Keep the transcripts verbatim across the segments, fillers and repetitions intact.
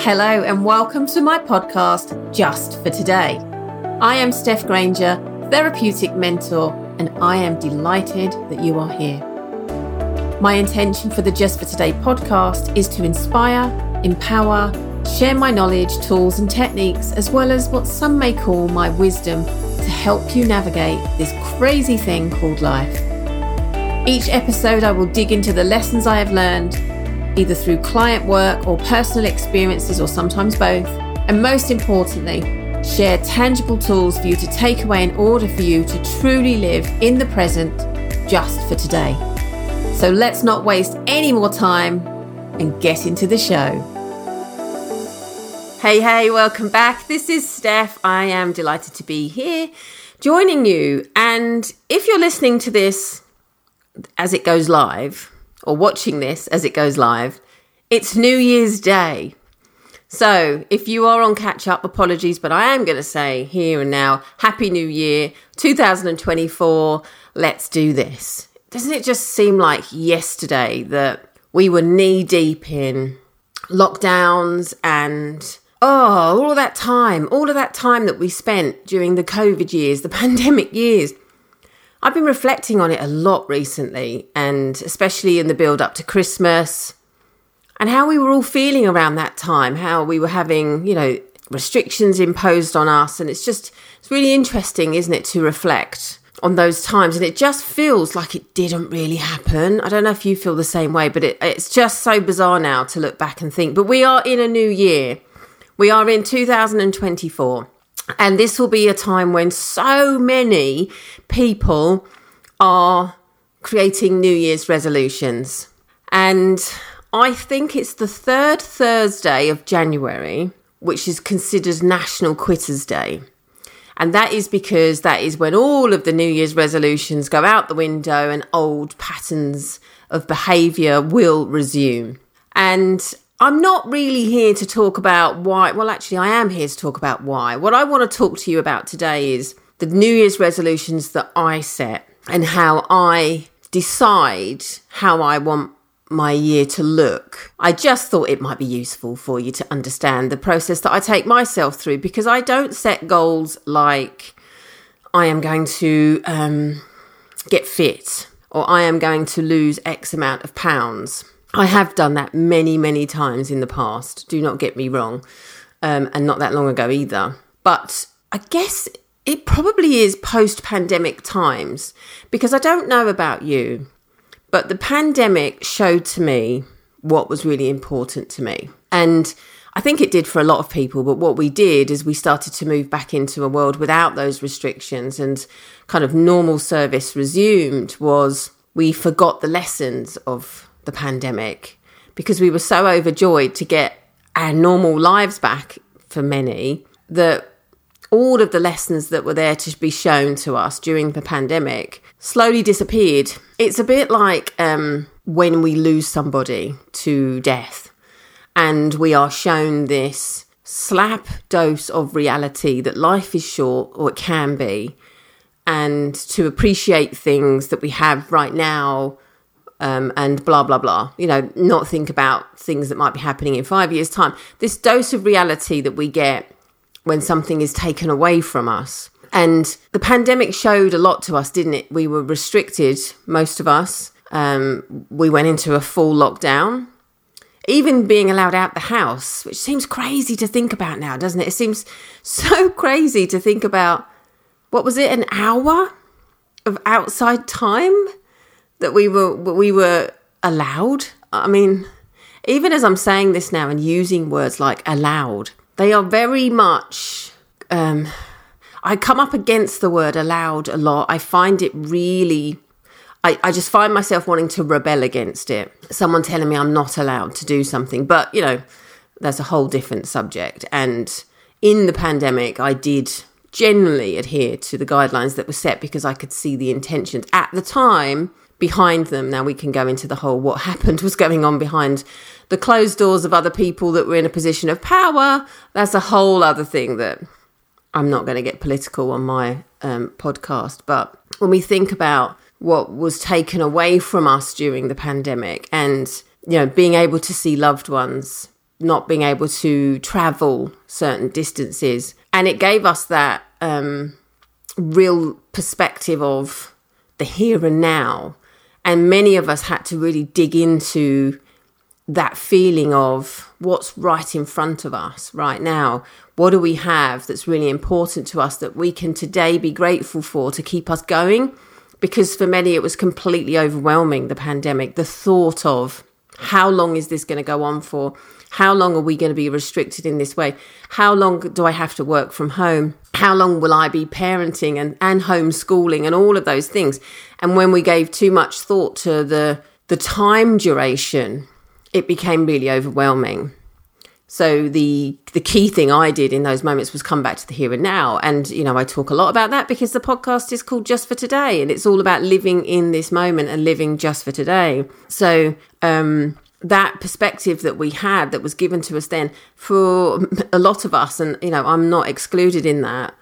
Hello and welcome to my podcast, Just for Today. I am Steph Granger, therapeutic mentor, and I am delighted that you are here. My intention for the Just for Today podcast is to inspire, empower, share my knowledge, tools and techniques, as well as what some may call my wisdom, to help you navigate this crazy thing called life. Each episode I will dig into the lessons I have learned, either through client work or personal experiences, or sometimes both, and most importantly, share tangible tools for you to take away in order for you to truly live in the present, just for today. So let's not waste any more time and get into the show. Hey, hey, welcome back. This is Steph. I am delighted to be here joining you. And if you're listening to this as it goes live, or watching this as it goes live, it's New Year's Day. So if you are on catch up, apologies, but I am going to say here and now, Happy New Year twenty twenty-four. Let's do this. Doesn't it just seem like yesterday that we were knee deep in lockdowns and oh, all of that time, all of that time that we spent during the COVID years, the pandemic years. I've been reflecting on it a lot recently, and especially in the build up to Christmas, and how we were all feeling around that time, how we were having, you know, restrictions imposed on us. And it's just, it's really interesting, isn't it, to reflect on those times. And it just feels like it didn't really happen. I don't know if you feel the same way, but it, it's just so bizarre now to look back and think. But we are in a new year. We are in two thousand twenty-four. And this will be a time when so many people are creating New Year's resolutions. And I think it's the third Thursday of January, which is considered National Quitters Day. And that is because that is when all of the New Year's resolutions go out the window and old patterns of behaviour will resume. And I'm not really here to talk about why. Well, actually, I am here to talk about why. What I want to talk to you about today is the New Year's resolutions that I set and how I decide how I want my year to look. I just thought it might be useful for you to understand the process that I take myself through, because I don't set goals like I am going to um, get fit or I am going to lose X amount of pounds. I have done that many, many times in the past. Do not get me wrong. Um, and not that long ago either. But I guess it probably is post-pandemic times, because I don't know about you, but the pandemic showed to me what was really important to me. And I think it did for a lot of people. But what we did is we started to move back into a world without those restrictions, and kind of normal service resumed. Was we forgot the lessons of the pandemic, because we were so overjoyed to get our normal lives back, for many, that all of the lessons that were there to be shown to us during the pandemic slowly disappeared. It's a bit like um, when we lose somebody to death and we are shown this slap dose of reality that life is short, or it can be, and to appreciate things that we have right now. Um, and blah, blah, blah, you know, not think about things that might be happening in five years' time. This dose of reality that we get when something is taken away from us. And the pandemic showed a lot to us, didn't it? We were restricted, most of us. Um, we went into a full lockdown, even being allowed out the house, which seems crazy to think about now, doesn't it? It seems so crazy to think about, what was it, an hour of outside time that we were we were allowed. I mean, even as I'm saying this now and using words like allowed, they are very much, um, I come up against the word allowed a lot. I find it really, I, I just find myself wanting to rebel against it. Someone telling me I'm not allowed to do something, but you know, that's a whole different subject. And in the pandemic, I did generally adhere to the guidelines that were set, because I could see the intentions at the time behind them. Now we can go into the whole what happened was going on behind the closed doors of other people that were in a position of power. That's a whole other thing that I'm not going to get political on my um, podcast. But when we think about what was taken away from us during the pandemic, and, you know, being able to see loved ones not being able to travel certain distances. And it gave us that um, real perspective of the here and now. And many of us had to really dig into that feeling of what's right in front of us right now. What do we have that's really important to us that we can today be grateful for to keep us going? Because for many, it was completely overwhelming, the pandemic, the thought of how long is this going to go on for? How long are we going to be restricted in this way? How long do I have to work from home? How long will I be parenting and, and homeschooling and all of those things? And when we gave too much thought to the the time duration, it became really overwhelming. So the the key thing I did in those moments was come back to the here and now. And, you know, I talk a lot about that because the podcast is called Just for Today. And it's all about living in this moment and living just for today. So um, that perspective that we had that was given to us then, for a lot of us, and, you know, I'm not excluded in that,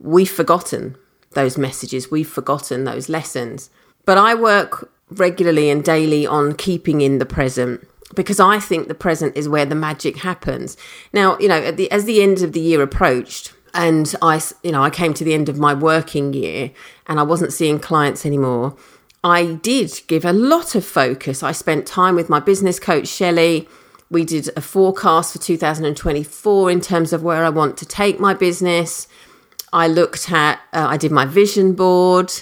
we've forgotten those messages. We've forgotten those lessons. But I work regularly and daily on keeping in the present, because I think the present is where the magic happens. Now, you know, at the, as the end of the year approached, and I, you know, I came to the end of my working year and I wasn't seeing clients anymore, I did give a lot of focus. I spent time with my business coach, Shelley. We did a forecast for two thousand twenty-four in terms of where I want to take my business. I looked at, uh, I did my vision board,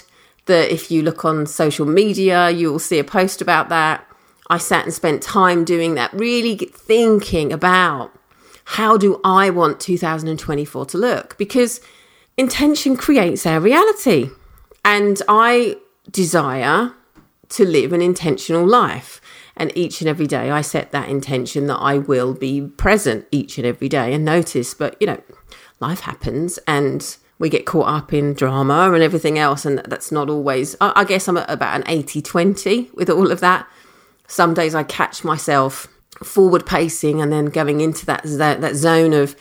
that if you look on social media, you will see a post about that. I sat and spent time doing that, really thinking about how do I want two thousand twenty-four to look? Because intention creates our reality. And I desire to live an intentional life. And each and every day I set that intention that I will be present each and every day and notice. But, you know, life happens and we get caught up in drama and everything else. And that's not always, I guess I'm at about an eighty twenty with all of that. Some days I catch myself forward pacing and then going into that that, that zone of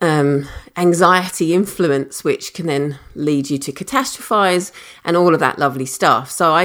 um, anxiety influence, which can then lead you to catastrophize and all of that lovely stuff. So I,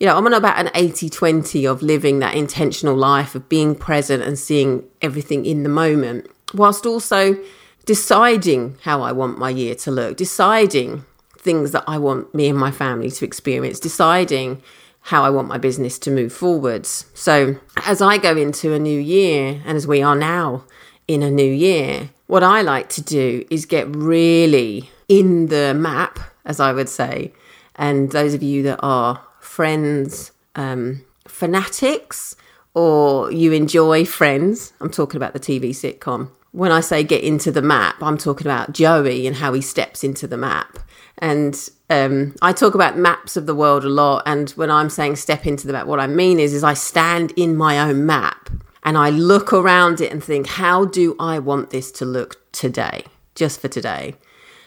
you know, I'm on about an eighty twenty of living that intentional life of being present and seeing everything in the moment, whilst also deciding how I want my year to look, deciding things that I want me and my family to experience, deciding how I want my business to move forwards. So as I go into a new year, and as we are now in a new year, what I like to do is get really in the map, as I would say. And those of you that are Friends um, fanatics, or you enjoy Friends, I'm talking about the T V sitcom. When I say get into the map, I'm talking about Joey and how he steps into the map. And um, I talk about maps of the world a lot. And when I'm saying step into the map, what I mean is, is I stand in my own map and I look around it and think, how do I want this to look today? Just for today.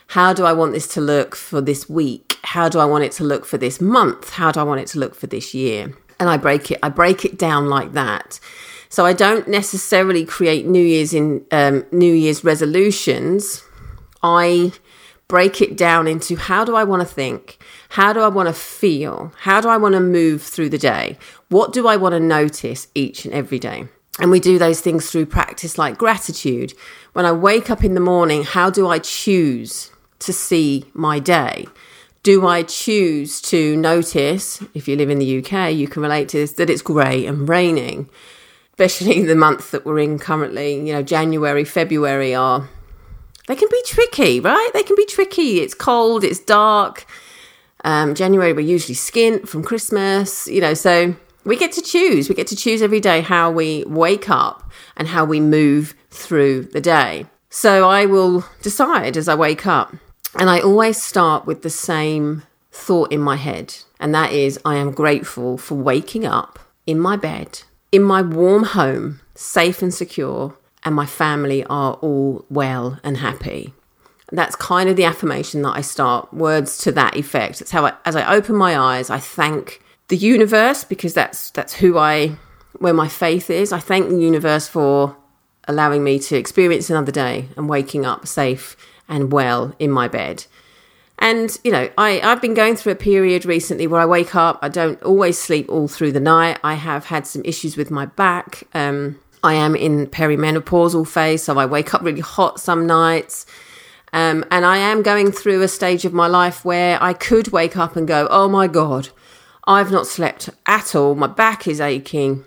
How do I want this to look for this week? How do I want it to look for this month? How do I want it to look for this year? And I break it, I break it down like that. So I don't necessarily create New Year's in um, New Year's resolutions. I break it down into how do I want to think? How do I want to feel? How do I want to move through the day? What do I want to notice each and every day? And we do those things through practice like gratitude. When I wake up in the morning, how do I choose to see my day? Do I choose to notice, if you live in the U K, you can relate to this, that it's grey and raining, especially the month that we're in currently. You know, January, February are, they can be tricky, right? They can be tricky. It's cold, it's dark. Um, January, we're usually skint from Christmas, you know, so we get to choose. We get to choose every day how we wake up and how we move through the day. So I will decide as I wake up. And I always start with the same thought in my head. And that is, I am grateful for waking up in my bed, in my warm home, safe and secure, and my family are all well and happy. And that's kind of the affirmation that I start, words to that effect. It's how I, as I open my eyes, I thank the universe, because that's that's who I, where my faith is. I thank the universe for allowing me to experience another day and waking up safe and well in my bed. And, you know, I, I've been going through a period recently where I wake up, I don't always sleep all through the night. I have had some issues with my back. Um, I am in perimenopausal phase, so I wake up really hot some nights. Um, and I am going through a stage of my life where I could wake up and go, oh my God, I've not slept at all. My back is aching.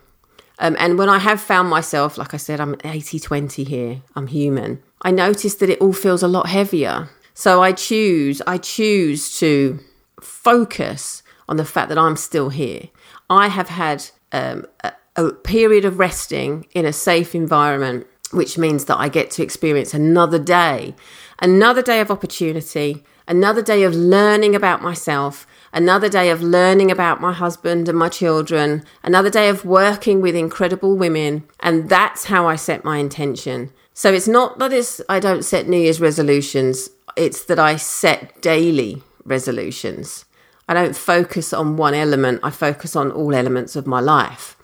Um, and when I have found myself, like I said, I'm eighty twenty here, I'm human, I notice that it all feels a lot heavier. So I choose, I choose to focus on the fact that I'm still here. I have had um, a, a period of resting in a safe environment, which means that I get to experience another day, another day of opportunity, another day of learning about myself, another day of learning about my husband and my children, another day of working with incredible women. And that's how I set my intention. So it's not that it's, I don't set New Year's resolutions, it's that I set daily resolutions. I don't focus on one element, I focus on all elements of my life.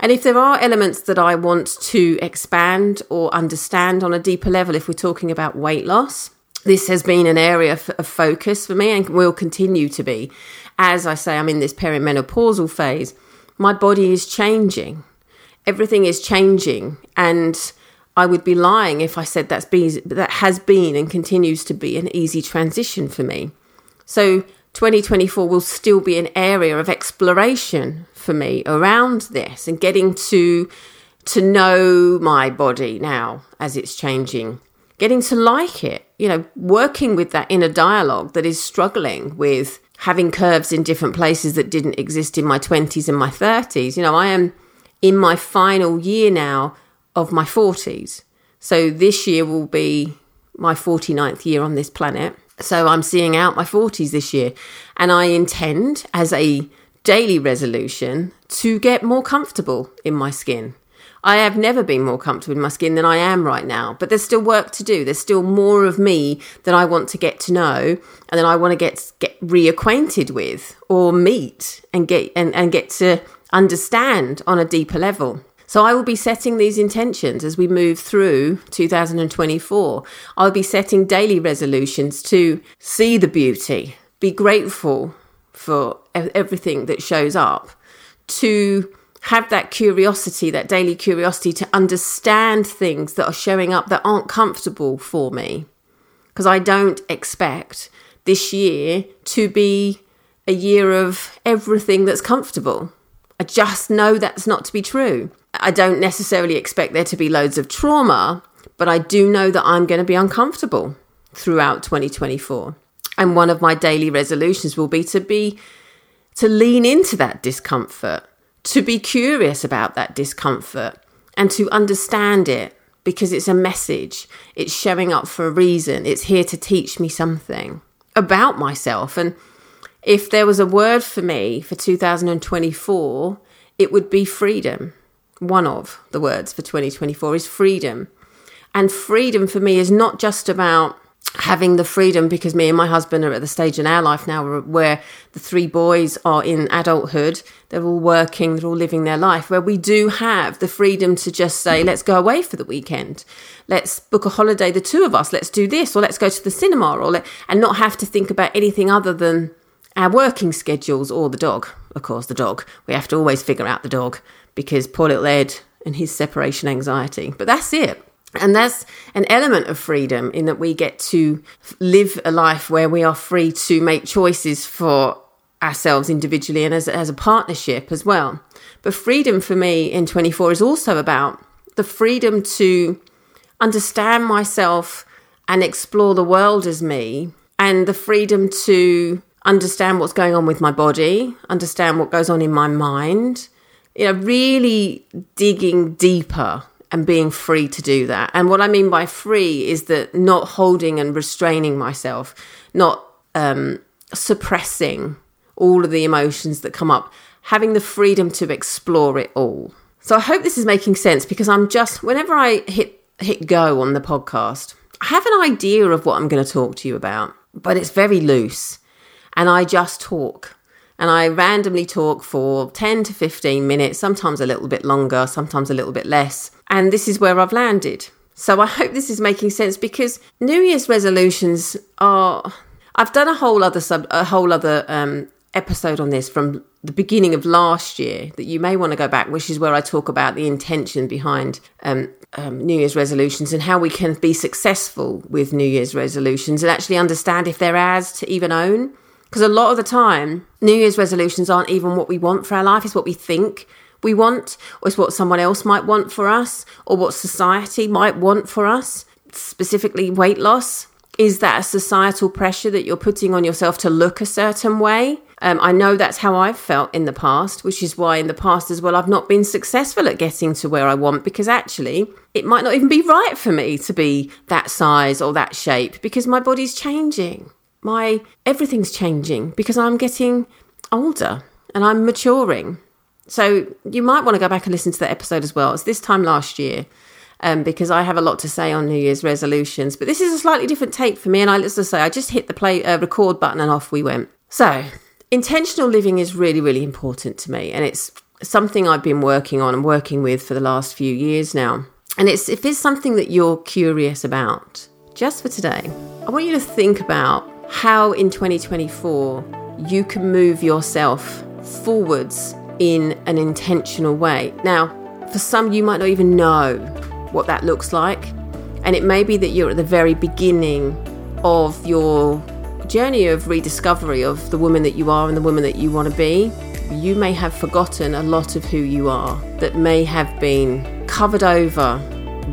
And if there are elements that I want to expand or understand on a deeper level, if we're talking about weight loss, this has been an area of focus for me and will continue to be. As I say, I'm in this perimenopausal phase. My body is changing. Everything is changing. And I would be lying if I said that's been, that has been and continues to be an easy transition for me. So twenty twenty-four will still be an area of exploration for me around this and getting to, to know my body now as it's changing. Getting to like it, you know, working with that inner dialogue that is struggling with having curves in different places that didn't exist in my twenties and my thirties. You know, I am in my final year now of my forties. So this year will be my forty-ninth year on this planet. So I'm seeing out my forties this year. And I intend as a daily resolution to get more comfortable in my skin. I have never been more comfortable in my skin than I am right now, but there's still work to do. There's still more of me that I want to get to know and that I want to get get reacquainted with or meet and get and, and get to understand on a deeper level. So I will be setting these intentions as we move through two thousand twenty-four. I'll be setting daily resolutions to see the beauty, be grateful for everything that shows up, to have that curiosity, that daily curiosity to understand things that are showing up that aren't comfortable for me. Because I don't expect this year to be a year of everything that's comfortable. I just know that's not to be true. I don't necessarily expect there to be loads of trauma, but I do know that I'm going to be uncomfortable throughout twenty twenty-four. And one of my daily resolutions will be to be, to lean into that discomfort, to be curious about that discomfort and to understand it because it's a message. It's showing up for a reason. It's here to teach me something about myself. And if there was a word for me for two thousand twenty-four, it would be freedom. One of the words for twenty twenty-four is freedom. And freedom for me is not just about having the freedom because me and my husband are at the stage in our life now where the three boys are in adulthood, they're all working, they're all living their life, where we do have the freedom to just say, let's go away for the weekend, let's book a holiday, the two of us, let's do this, or let's go to the cinema, or let, and not have to think about anything other than our working schedules or the dog. Of course, the dog. We have to always figure out the dog because poor little Ed and his separation anxiety. But that's it. And that's an element of freedom in that we get to live a life where we are free to make choices for ourselves individually and as, as a partnership as well. But freedom for me in twenty-four is also about the freedom to understand myself and explore the world as me, and the freedom to understand what's going on with my body, understand what goes on in my mind, you know, really digging deeper. And being free to do that. And what I mean by free is that not holding and restraining myself, not um, suppressing all of the emotions that come up, having the freedom to explore it all. So I hope this is making sense because I'm just, whenever I hit, hit go on the podcast, I have an idea of what I'm going to talk to you about, but it's very loose and I just talk. And I randomly talk for ten to fifteen minutes, sometimes a little bit longer, sometimes a little bit less. And this is where I've landed. So I hope this is making sense because New Year's resolutions are... I've done a whole other sub, a whole other um, episode on this from the beginning of last year that you may want to go back, which is where I talk about the intention behind um, um, New Year's resolutions and how we can be successful with New Year's resolutions and actually understand if they're ours to even own. Because a lot of the time, New Year's resolutions aren't even what we want for our life. It's what we think we want, or it's what someone else might want for us, or what society might want for us, specifically weight loss. Is that a societal pressure that you're putting on yourself to look a certain way? Um, I know that's how I've felt in the past, which is why in the past as well, I've not been successful at getting to where I want, because actually it might not even be right for me to be that size or that shape because my body's changing. My everything's changing because I'm getting older and I'm maturing. So you might want to go back and listen to that episode as well. It's this time last year. Um, because I have a lot to say on New Year's resolutions. But this is a slightly different take for me. And I, let's just say I just hit the play uh, record button and off we went. So intentional living is really, really important to me. And it's something I've been working on and working with for the last few years now. And it's if it's something that you're curious about, just for today, I want you to think about how in twenty twenty-four you can move yourself forwards in an intentional way. Now, for some, you might not even know what that looks like, and it may be that you're at the very beginning of your journey of rediscovery of the woman that you are and the woman that you want to be. You may have forgotten a lot of who you are that may have been covered over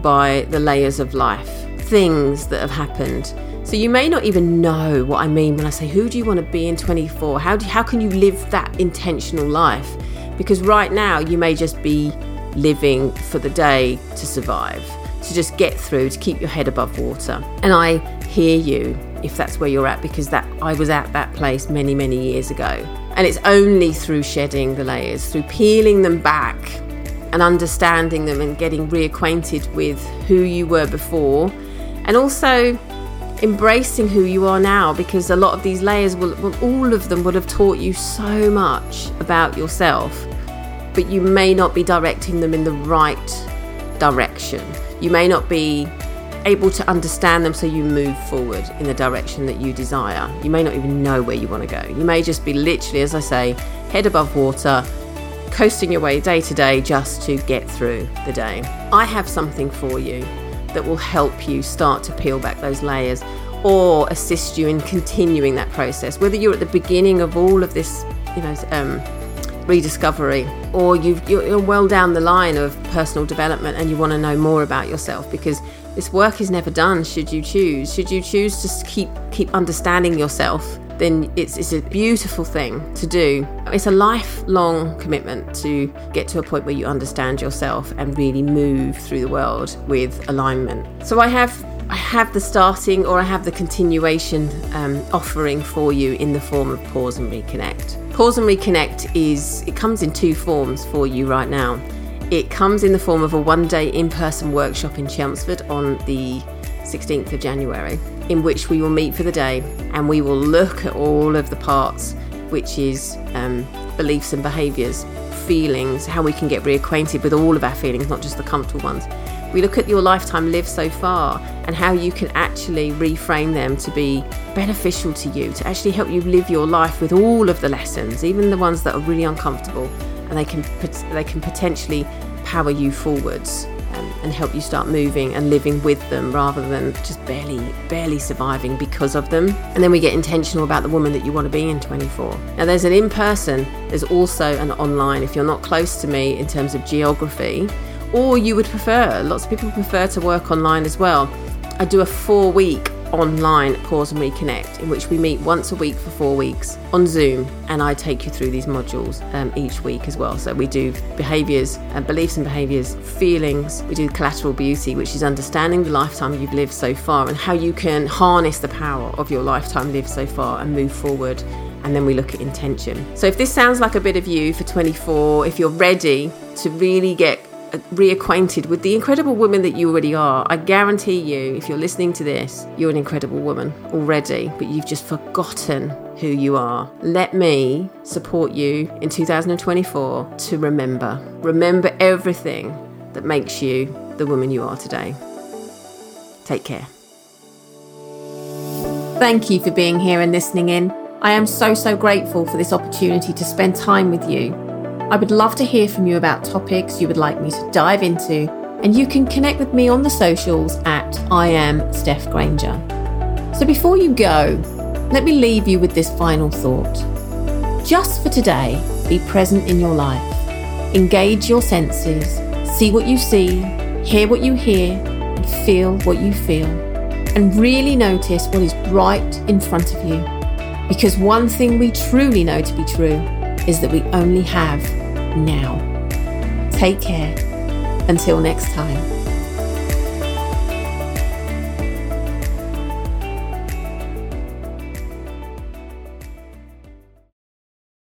by the layers of life, things that have happened. So you may not even know what I mean when I say, who do you want to be in twenty-four? How do how can you live that intentional life? Because right now you may just be living for the day to survive, to just get through, to keep your head above water. And I hear you if that's where you're at, because that I was at that place many, many years ago. And it's only through shedding the layers, through peeling them back and understanding them and getting reacquainted with who you were before, and also embracing who you are now, because a lot of these layers, will, well, all of them would have taught you so much about yourself, but you may not be directing them in the right direction. You may not be able to understand them, so you move forward in the direction that you desire. You may not even know where you want to go. You may just be literally, as I say, head above water, coasting your way day to day just to get through the day. I have something for you that will help you start to peel back those layers or assist you in continuing that process. Whether you're at the beginning of all of this, you know, um, rediscovery, or you've, you're well down the line of personal development and you want to know more about yourself, because this work is never done should you choose. Should you choose to keep keep understanding yourself, then it's, it's a beautiful thing to do. It's a lifelong commitment to get to a point where you understand yourself and really move through the world with alignment. So I have I have the starting, or I have the continuation um, offering for you in the form of Pause and Reconnect. Pause and Reconnect is, it comes in two forms for you right now. It comes in the form of a one-day in-person workshop in Chelmsford on the sixteenth of January, in which we will meet for the day and we will look at all of the parts, which is um, beliefs and behaviours, feelings, how we can get reacquainted with all of our feelings, not just the comfortable ones. We look at your lifetime lived so far and how you can actually reframe them to be beneficial to you, to actually help you live your life with all of the lessons, even the ones that are really uncomfortable, and they can they can potentially power you forwards um, and help you start moving and living with them rather than just barely, barely surviving because of them. And then we get intentional about the woman that you want to be in twenty-four. Now there's an in-person, there's also an online. If you're not close to me in terms of geography, or you would prefer, lots of people prefer to work online as well. I do a four-week online Pause and Reconnect in which we meet once a week for four weeks on Zoom, and I take you through these modules um, each week as well. So we do behaviours, uh, beliefs and behaviours, feelings. We do collateral beauty, which is understanding the lifetime you've lived so far and how you can harness the power of your lifetime lived so far and move forward. And then we look at intention. So if this sounds like a bit of you for twenty-four, if you're ready to really get reacquainted with the incredible woman that you already are. I guarantee you, if you're listening to this, you're an incredible woman already, but you've just forgotten who you are. Let me support you in two thousand twenty-four to remember. Remember everything that makes you the woman you are today. Take care. Thank you for being here and listening in. I am so, so grateful for this opportunity to spend time with you. I would love to hear from you about topics you would like me to dive into, and you can connect with me on the socials at I am Steph Granger. So before you go, let me leave you with this final thought. Just for today, be present in your life. Engage your senses, see what you see, hear what you hear, and feel what you feel. And really notice what is right in front of you. Because one thing we truly know to be true is that we only have now. Take care. Until next time.